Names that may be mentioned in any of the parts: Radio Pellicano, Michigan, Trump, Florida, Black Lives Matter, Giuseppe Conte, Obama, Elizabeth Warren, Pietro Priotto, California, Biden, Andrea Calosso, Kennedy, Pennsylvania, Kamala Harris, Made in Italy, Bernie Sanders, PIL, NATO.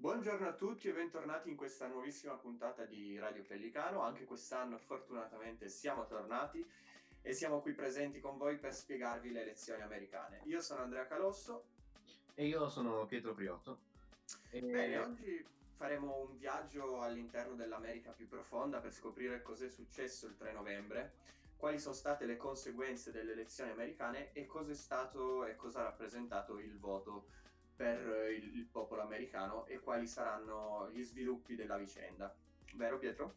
Buongiorno a tutti e bentornati in questa nuovissima puntata di Radio Pellicano. Anche quest'anno fortunatamente siamo tornati e siamo qui presenti con voi per spiegarvi le elezioni americane. Io sono Andrea Calosso. E io sono Pietro Priotto. Bene, oggi faremo un viaggio all'interno dell'America più profonda per scoprire cos'è successo il 3 novembre, quali sono state le conseguenze delle elezioni americane e cos'è stato e cosa ha rappresentato il voto per il popolo americano e quali saranno gli sviluppi della vicenda. Vero Pietro?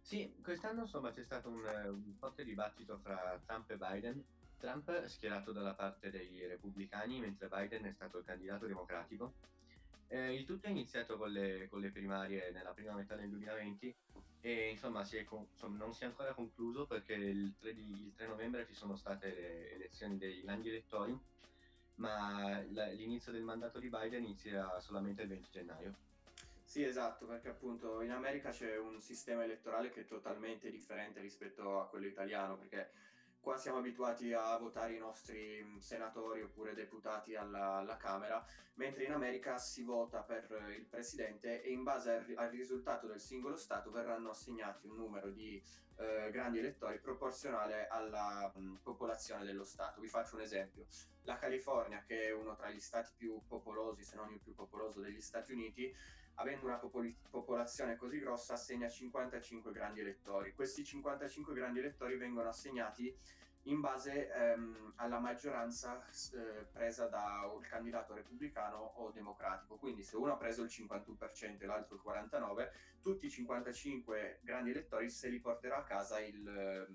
Sì, quest'anno insomma c'è stato un forte dibattito fra Trump e Biden. Trump schierato dalla parte dei repubblicani, mentre Biden è stato il candidato democratico. Il tutto è iniziato con le primarie nella prima metà del 2020 e insomma, non si è ancora concluso perché il 3 novembre ci sono state le elezioni dei grandi elettori, ma l'inizio del mandato di Biden inizia solamente il 20 gennaio. Sì, esatto, perché appunto in America c'è un sistema elettorale che è totalmente differente rispetto a quello italiano, perché qua siamo abituati a votare i nostri senatori oppure deputati alla Camera, mentre in America si vota per il presidente e in base al risultato del singolo stato verranno assegnati un numero di grandi elettori proporzionale alla popolazione dello stato. Vi faccio un esempio: la California, che è uno tra gli stati più popolosi, se non il più popoloso degli Stati Uniti, avendo una popolazione così grossa assegna 55 grandi elettori. Questi 55 grandi elettori vengono assegnati in base alla maggioranza presa da un candidato repubblicano o democratico. Quindi se uno ha preso il 51% e l'altro il 49%, tutti i 55 grandi elettori se li porterà a casa il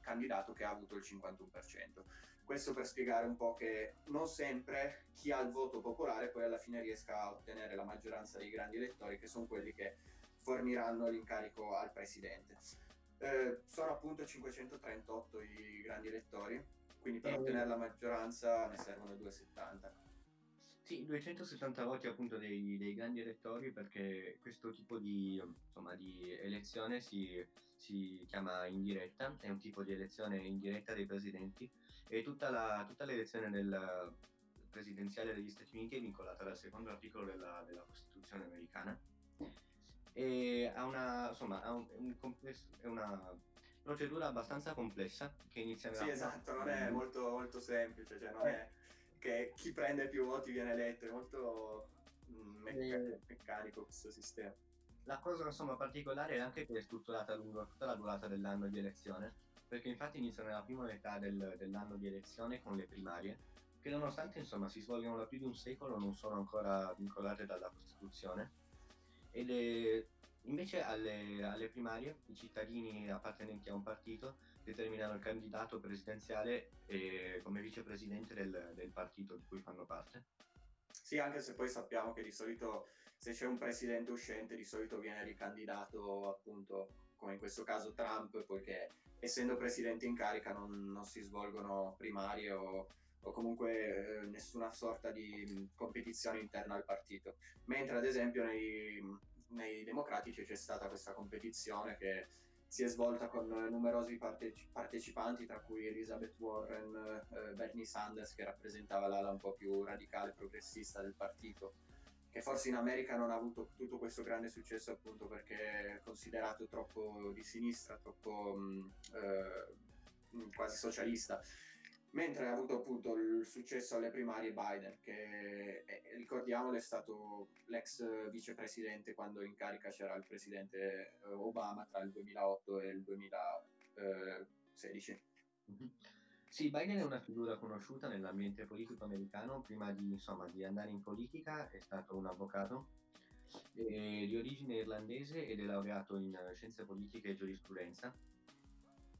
candidato che ha avuto il 51%. Questo per spiegare un po' che non sempre chi ha il voto popolare poi alla fine riesca a ottenere la maggioranza dei grandi elettori, che sono quelli che forniranno l'incarico al presidente. Sono appunto 538 i grandi elettori, quindi per ottenere la maggioranza ne servono 270. Sì, 270 voti appunto dei grandi elettori, perché questo tipo di elezione si chiama indiretta, è un tipo di elezione indiretta dei presidenti e tutta l'elezione del presidenziale degli Stati Uniti è vincolata dal secondo articolo della Costituzione americana. E è una procedura abbastanza complessa che inizia. Sì, esatto, non è molto, molto semplice, cioè non è che chi prende più voti viene eletto, è molto meccanico questo sistema. La cosa insomma particolare è anche che è strutturata lungo tutta la durata dell'anno di elezione, perché infatti inizia nella prima metà dell'anno di elezione con le primarie, che nonostante insomma si svolgano da più di un secolo non sono ancora vincolate dalla Costituzione. Invece alle primarie i cittadini appartenenti a un partito determinano il candidato presidenziale e come vicepresidente del partito di cui fanno parte. Sì, anche se poi sappiamo che di solito se c'è un presidente uscente di solito viene ricandidato, appunto come in questo caso Trump, poiché essendo presidente in carica non si svolgono primarie o comunque nessuna sorta di competizione interna al partito, mentre ad esempio nei democratici c'è stata questa competizione che si è svolta con numerosi partecipanti, tra cui Elizabeth Warren, Bernie Sanders, che rappresentava l'ala un po' più radicale progressista del partito, che forse in America non ha avuto tutto questo grande successo appunto perché è considerato troppo di sinistra, troppo quasi socialista, mentre ha avuto appunto il successo alle primarie Biden, che ricordiamolo è stato l'ex vicepresidente quando in carica c'era il presidente Obama tra il 2008 e il 2016. Sì, Biden è una figura conosciuta nell'ambiente politico americano. Prima di andare in politica è stato un avvocato di origine irlandese ed è laureato in scienze politiche e giurisprudenza.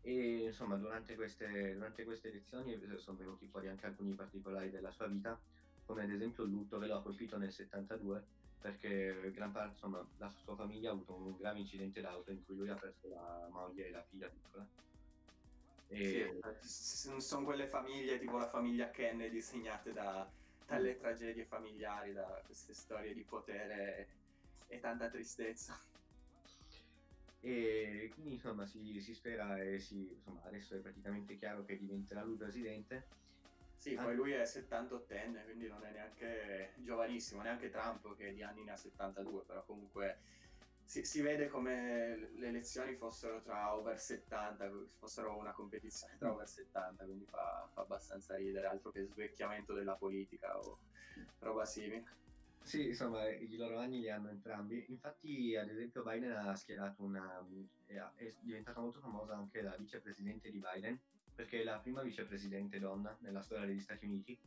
E insomma durante queste elezioni sono venuti fuori anche alcuni particolari della sua vita, come ad esempio il lutto che lo ha colpito nel 1972, perché gran parte la sua famiglia ha avuto un grave incidente d'auto in cui lui ha perso la moglie e la figlia piccola. Sì, sono quelle famiglie tipo la famiglia Kennedy segnate dalle tragedie familiari, da queste storie di potere e tanta tristezza. E quindi insomma si spera adesso è praticamente chiaro che diventerà lui presidente. Sì, poi lui è 78enne, quindi non è neanche giovanissimo, neanche Trump che di anni ne ha 72, però comunque si vede come le elezioni fossero tra over 70, fossero una competizione tra over 70, quindi fa abbastanza ridere, altro che svecchiamento della politica o roba simile. Sì, insomma, i loro anni li hanno entrambi. Infatti, ad esempio, Biden ha schierato è diventata molto famosa anche la vicepresidente di Biden, perché è la prima vicepresidente donna nella storia degli Stati Uniti,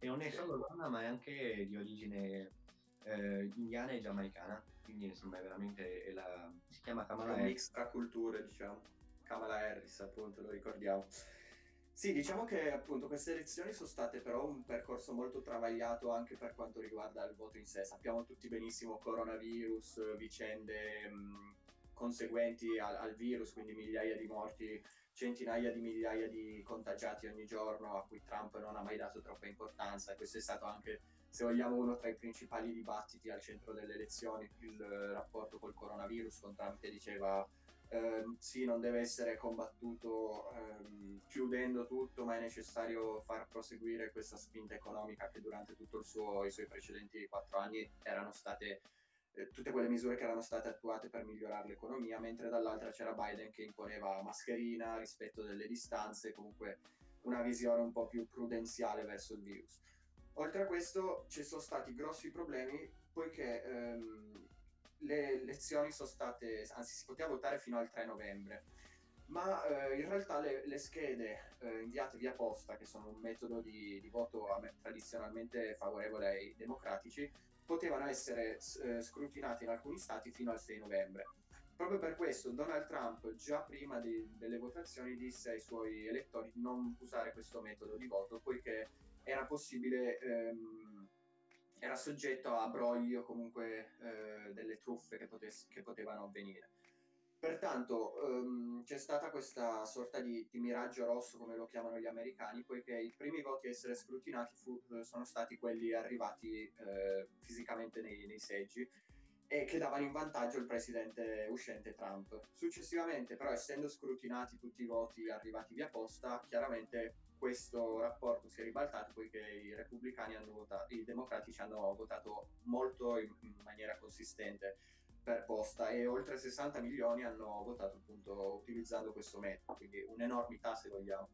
e non è solo donna, ma è anche di origine indiana e giamaicana, quindi insomma è veramente si chiama Kamala Harris. È un mix tra culture, diciamo. Kamala Harris, appunto, lo ricordiamo. Sì, diciamo che appunto queste elezioni sono state però un percorso molto travagliato anche per quanto riguarda il voto in sé. Sappiamo tutti benissimo coronavirus, vicende conseguenti al virus, quindi migliaia di morti, centinaia di migliaia di contagiati ogni giorno, a cui Trump non ha mai dato troppa importanza, e questo è stato anche, se vogliamo, uno tra i principali dibattiti al centro delle elezioni, il rapporto col coronavirus, con Trump che diceva sì, non deve essere combattuto chiudendo tutto, ma è necessario far proseguire questa spinta economica che durante tutto i suoi precedenti 4 anni erano state, tutte quelle misure che erano state attuate per migliorare l'economia, mentre dall'altra c'era Biden che imponeva mascherina, rispetto delle distanze, comunque una visione un po' più prudenziale verso il virus. Oltre a questo ci sono stati grossi problemi, poiché le elezioni sono state, anzi si poteva votare fino al 3 novembre, ma in realtà le schede inviate via posta, che sono un metodo di voto tradizionalmente favorevole ai democratici, potevano essere scrutinate in alcuni stati fino al 6 novembre. Proprio per questo Donald Trump già prima delle votazioni disse ai suoi elettori di non usare questo metodo di voto, poiché era possibile... era soggetto a brogli o comunque delle truffe che potevano avvenire. Pertanto c'è stata questa sorta di miraggio rosso, come lo chiamano gli americani, poiché i primi voti a essere scrutinati sono stati quelli arrivati fisicamente nei seggi, e che davano in vantaggio il presidente uscente Trump. Successivamente, però, essendo scrutinati tutti i voti arrivati via posta, chiaramente questo rapporto si è ribaltato, poiché i democratici hanno votato molto in maniera consistente per posta, e oltre 60 milioni hanno votato appunto utilizzando questo metodo, quindi un'enormità, se vogliamo.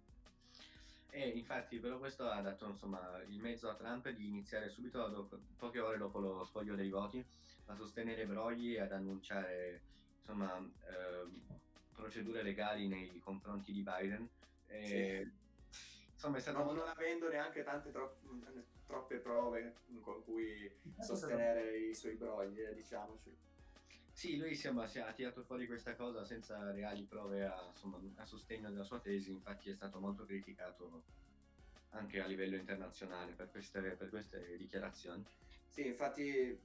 E infatti però questo ha dato insomma il mezzo a Trump di iniziare subito, poche ore dopo lo spoglio dei voti, a sostenere brogli e ad annunciare insomma procedure legali nei confronti di Biden. Sì. Insomma, non avendo neanche troppe prove con cui sostenere i suoi brogli, diciamoci. Sì, lui ha tirato fuori questa cosa senza reali prove a sostegno della sua tesi, infatti è stato molto criticato anche a livello internazionale per queste dichiarazioni. Sì, infatti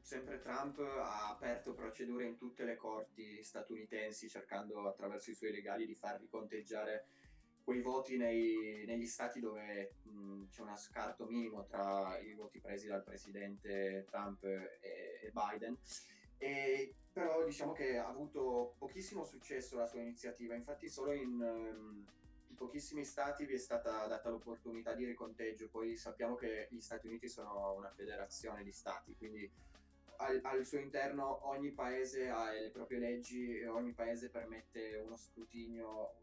sempre Trump ha aperto procedure in tutte le corti statunitensi, cercando attraverso i suoi legali di far riconteggiare quei voti negli stati dove c'è uno scarto minimo tra i voti presi dal presidente Trump e Biden, però diciamo che ha avuto pochissimo successo la sua iniziativa. Infatti solo in pochissimi stati vi è stata data l'opportunità di riconteggio. Poi sappiamo che gli Stati Uniti sono una federazione di stati, quindi al suo interno ogni paese ha le proprie leggi e ogni paese permette uno scrutinio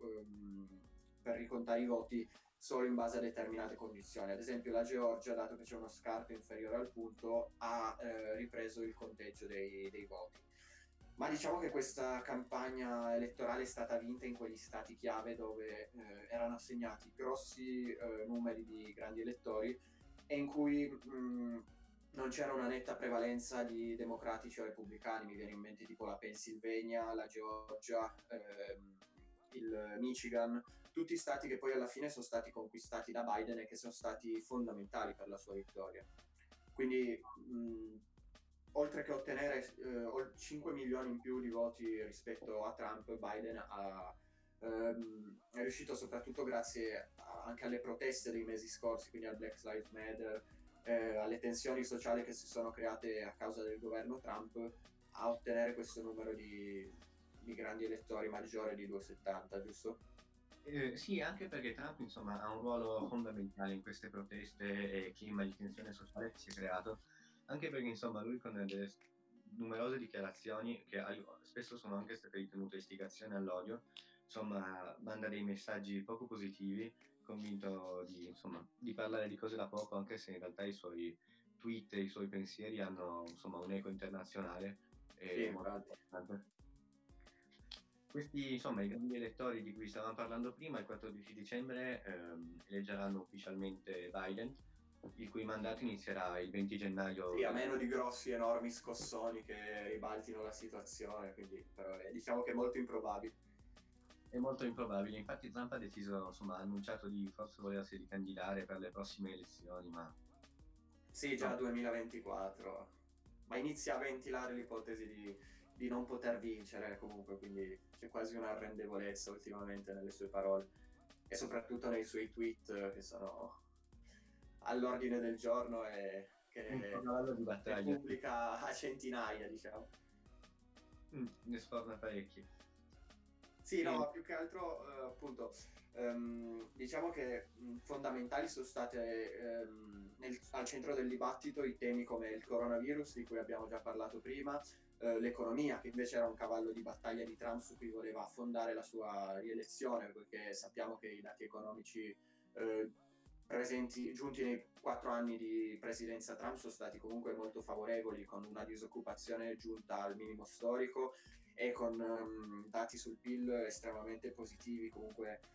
per ricontare i voti solo in base a determinate condizioni. Ad esempio la Georgia, dato che c'è uno scarto inferiore al punto, ha ripreso il conteggio dei voti. Ma diciamo che questa campagna elettorale è stata vinta in quegli stati chiave dove erano assegnati grossi numeri di grandi elettori, e in cui non c'era una netta prevalenza di democratici o repubblicani. Mi viene in mente tipo la Pennsylvania, la Georgia, il Michigan, tutti stati che poi alla fine sono stati conquistati da Biden e che sono stati fondamentali per la sua vittoria. Quindi oltre che ottenere 5 milioni in più di voti rispetto a Trump, Biden è riuscito, soprattutto grazie anche alle proteste dei mesi scorsi, quindi al Black Lives Matter, alle tensioni sociali che si sono create a causa del governo Trump, a ottenere questo numero di grandi elettori maggiore di 270, giusto? Sì, anche perché Trump, insomma, ha un ruolo fondamentale in queste proteste e clima di tensione sociale che si è creato, anche perché, insomma, lui con delle numerose dichiarazioni che spesso sono anche state ritenute istigazione all'odio, insomma, manda dei messaggi poco positivi, convinto di, insomma, di parlare di cose da poco, anche se in realtà i suoi tweet e i suoi pensieri hanno, insomma, un eco internazionale. Sì, questi, insomma, i grandi elettori di cui stavamo parlando prima, il 14 dicembre eleggeranno ufficialmente Biden, il cui mandato inizierà il 20 gennaio. Sì, a meno di grossi, enormi scossoni che ribaltino la situazione, quindi però, diciamo che è molto improbabile. È molto improbabile, infatti Trump ha deciso, insomma, ha annunciato di forse volersi ricandidare per le prossime elezioni, ma... Sì, già 2024, ma inizia a ventilare l'ipotesi di non poter vincere comunque, quindi c'è quasi un'arrendevolezza ultimamente nelle sue parole e soprattutto nei suoi tweet che sono all'ordine del giorno e che pubblica a centinaia, diciamo. Ne sforna parecchi. Sì, no, più che altro appunto diciamo che fondamentali sono state al centro del dibattito i temi come il coronavirus, di cui abbiamo già parlato prima, l'economia, che invece era un cavallo di battaglia di Trump su cui voleva fondare la sua rielezione, perché sappiamo che i dati economici presenti, giunti nei 4 anni di presidenza Trump, sono stati comunque molto favorevoli, con una disoccupazione giunta al minimo storico e con dati sul PIL estremamente positivi. Comunque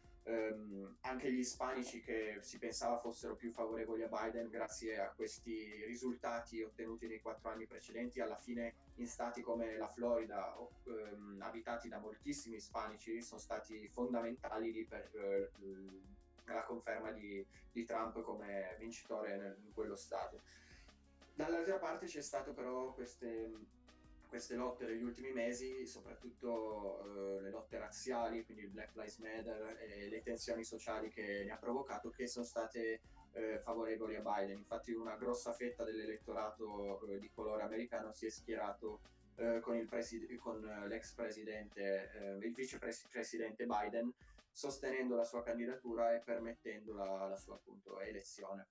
anche gli ispanici, che si pensava fossero più favorevoli a Biden grazie a questi risultati ottenuti nei 4 anni precedenti, alla fine in stati come la Florida, abitati da moltissimi ispanici, sono stati fondamentali per la conferma di Trump come vincitore in quello stato. Dall'altra parte c'è stato però queste lotte degli ultimi mesi, soprattutto le lotte razziali, quindi il Black Lives Matter e le tensioni sociali che ne ha provocato, che sono state favorevoli a Biden. Infatti una grossa fetta dell'elettorato di colore americano si è schierato con l'ex presidente, il vicepresidente Biden, sostenendo la sua candidatura e permettendo la sua, appunto, elezione.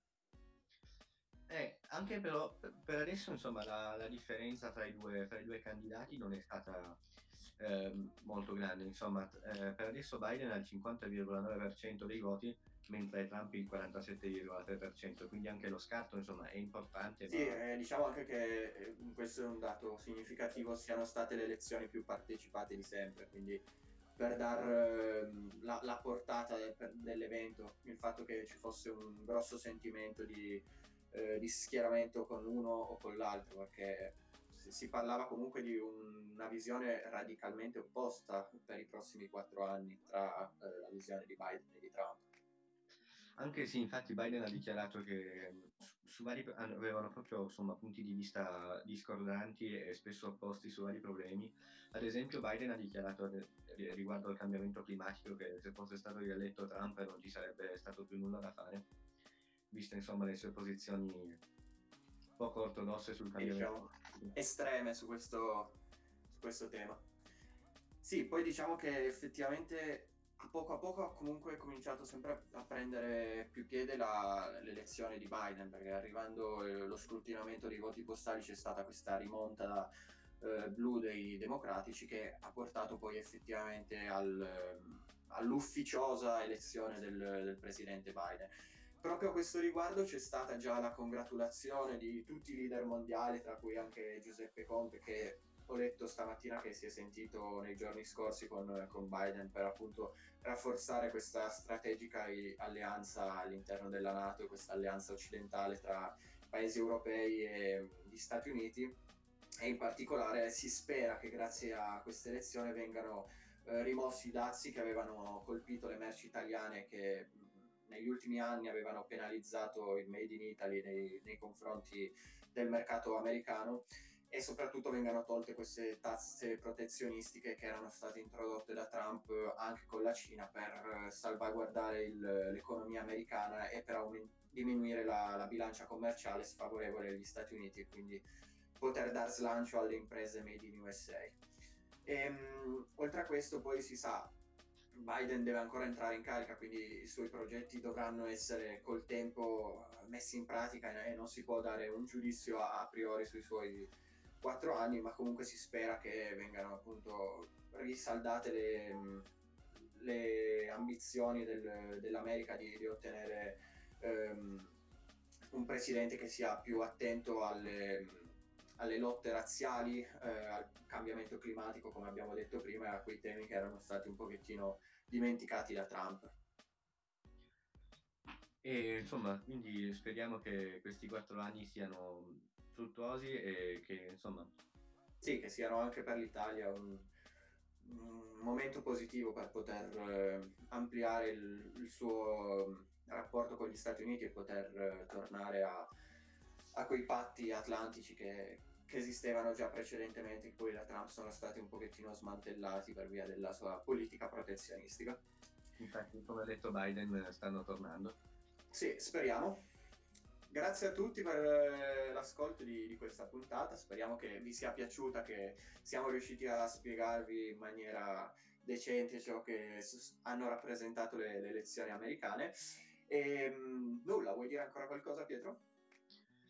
Anche però per adesso, insomma, la differenza tra i due candidati non è stata molto grande, insomma. Per adesso Biden ha il 50,9% dei voti, mentre Trump il 47,3%, quindi anche lo scarto, insomma, è importante. Sì, ma... diciamo anche che questo è un dato significativo, siano state le elezioni più partecipate di sempre, quindi per dare la portata dell'evento, il fatto che ci fosse un grosso sentimento di schieramento con uno o con l'altro, perché si parlava comunque di una visione radicalmente opposta per i prossimi 4 anni tra la visione di Biden e di Trump. Anche sì, infatti Biden ha dichiarato che su vari avevano proprio, insomma, punti di vista discordanti e spesso opposti su vari problemi. Ad esempio Biden ha dichiarato riguardo al cambiamento climatico che se fosse stato rieletto Trump non ci sarebbe stato più nulla da fare, viste, insomma, le sue posizioni poco ortodosse sul cambiamento, diciamo, estreme su questo tema. Sì, poi diciamo che effettivamente a poco ha comunque cominciato sempre a prendere più piede l'elezione di Biden, perché arrivando lo scrutinamento dei voti postali c'è stata questa rimonta blu dei democratici, che ha portato poi effettivamente all'ufficiosa elezione del presidente Biden. Proprio a questo riguardo c'è stata già la congratulazione di tutti i leader mondiali, tra cui anche Giuseppe Conte, che ho letto stamattina che si è sentito nei giorni scorsi con Biden per, appunto, rafforzare questa strategica alleanza all'interno della NATO, questa alleanza occidentale tra paesi europei e gli Stati Uniti. E in particolare si spera che grazie a questa elezione vengano rimossi i dazi che avevano colpito le merci italiane, che negli ultimi anni avevano penalizzato il Made in Italy nei confronti del mercato americano, e soprattutto vengano tolte queste tasse protezionistiche che erano state introdotte da Trump anche con la Cina per salvaguardare l'economia americana e per diminuire la bilancia commerciale sfavorevole agli Stati Uniti, e quindi poter dar slancio alle imprese made in USA. Oltre a questo poi si sa Biden deve ancora entrare in carica, quindi i suoi progetti dovranno essere col tempo messi in pratica e non si può dare un giudizio a priori sui suoi 4 anni, ma comunque si spera che vengano appunto risaldate le ambizioni dell'America di ottenere un presidente che sia più attento alle lotte razziali, al cambiamento climatico, come abbiamo detto prima, e a quei temi che erano stati un pochettino dimenticati da Trump. E insomma, quindi speriamo che questi 4 anni siano fruttuosi e che insomma... Sì, che siano anche per l'Italia un momento positivo per poter ampliare il suo rapporto con gli Stati Uniti e poter tornare a quei patti atlantici che esistevano già precedentemente, che poi da Trump sono stati un pochettino smantellati per via della sua politica protezionistica. Infatti, come ha detto Biden, stanno tornando. Sì, speriamo. Grazie a tutti per l'ascolto di questa puntata, speriamo che vi sia piaciuta, che siamo riusciti a spiegarvi in maniera decente ciò che hanno rappresentato le elezioni americane. E nulla, vuoi dire ancora qualcosa, Pietro?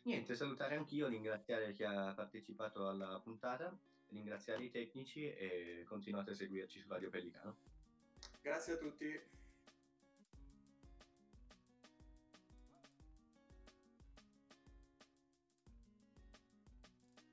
Niente, salutare anch'io, ringraziare chi ha partecipato alla puntata, ringraziare i tecnici e continuate a seguirci su Radio Pellicano. Grazie a tutti.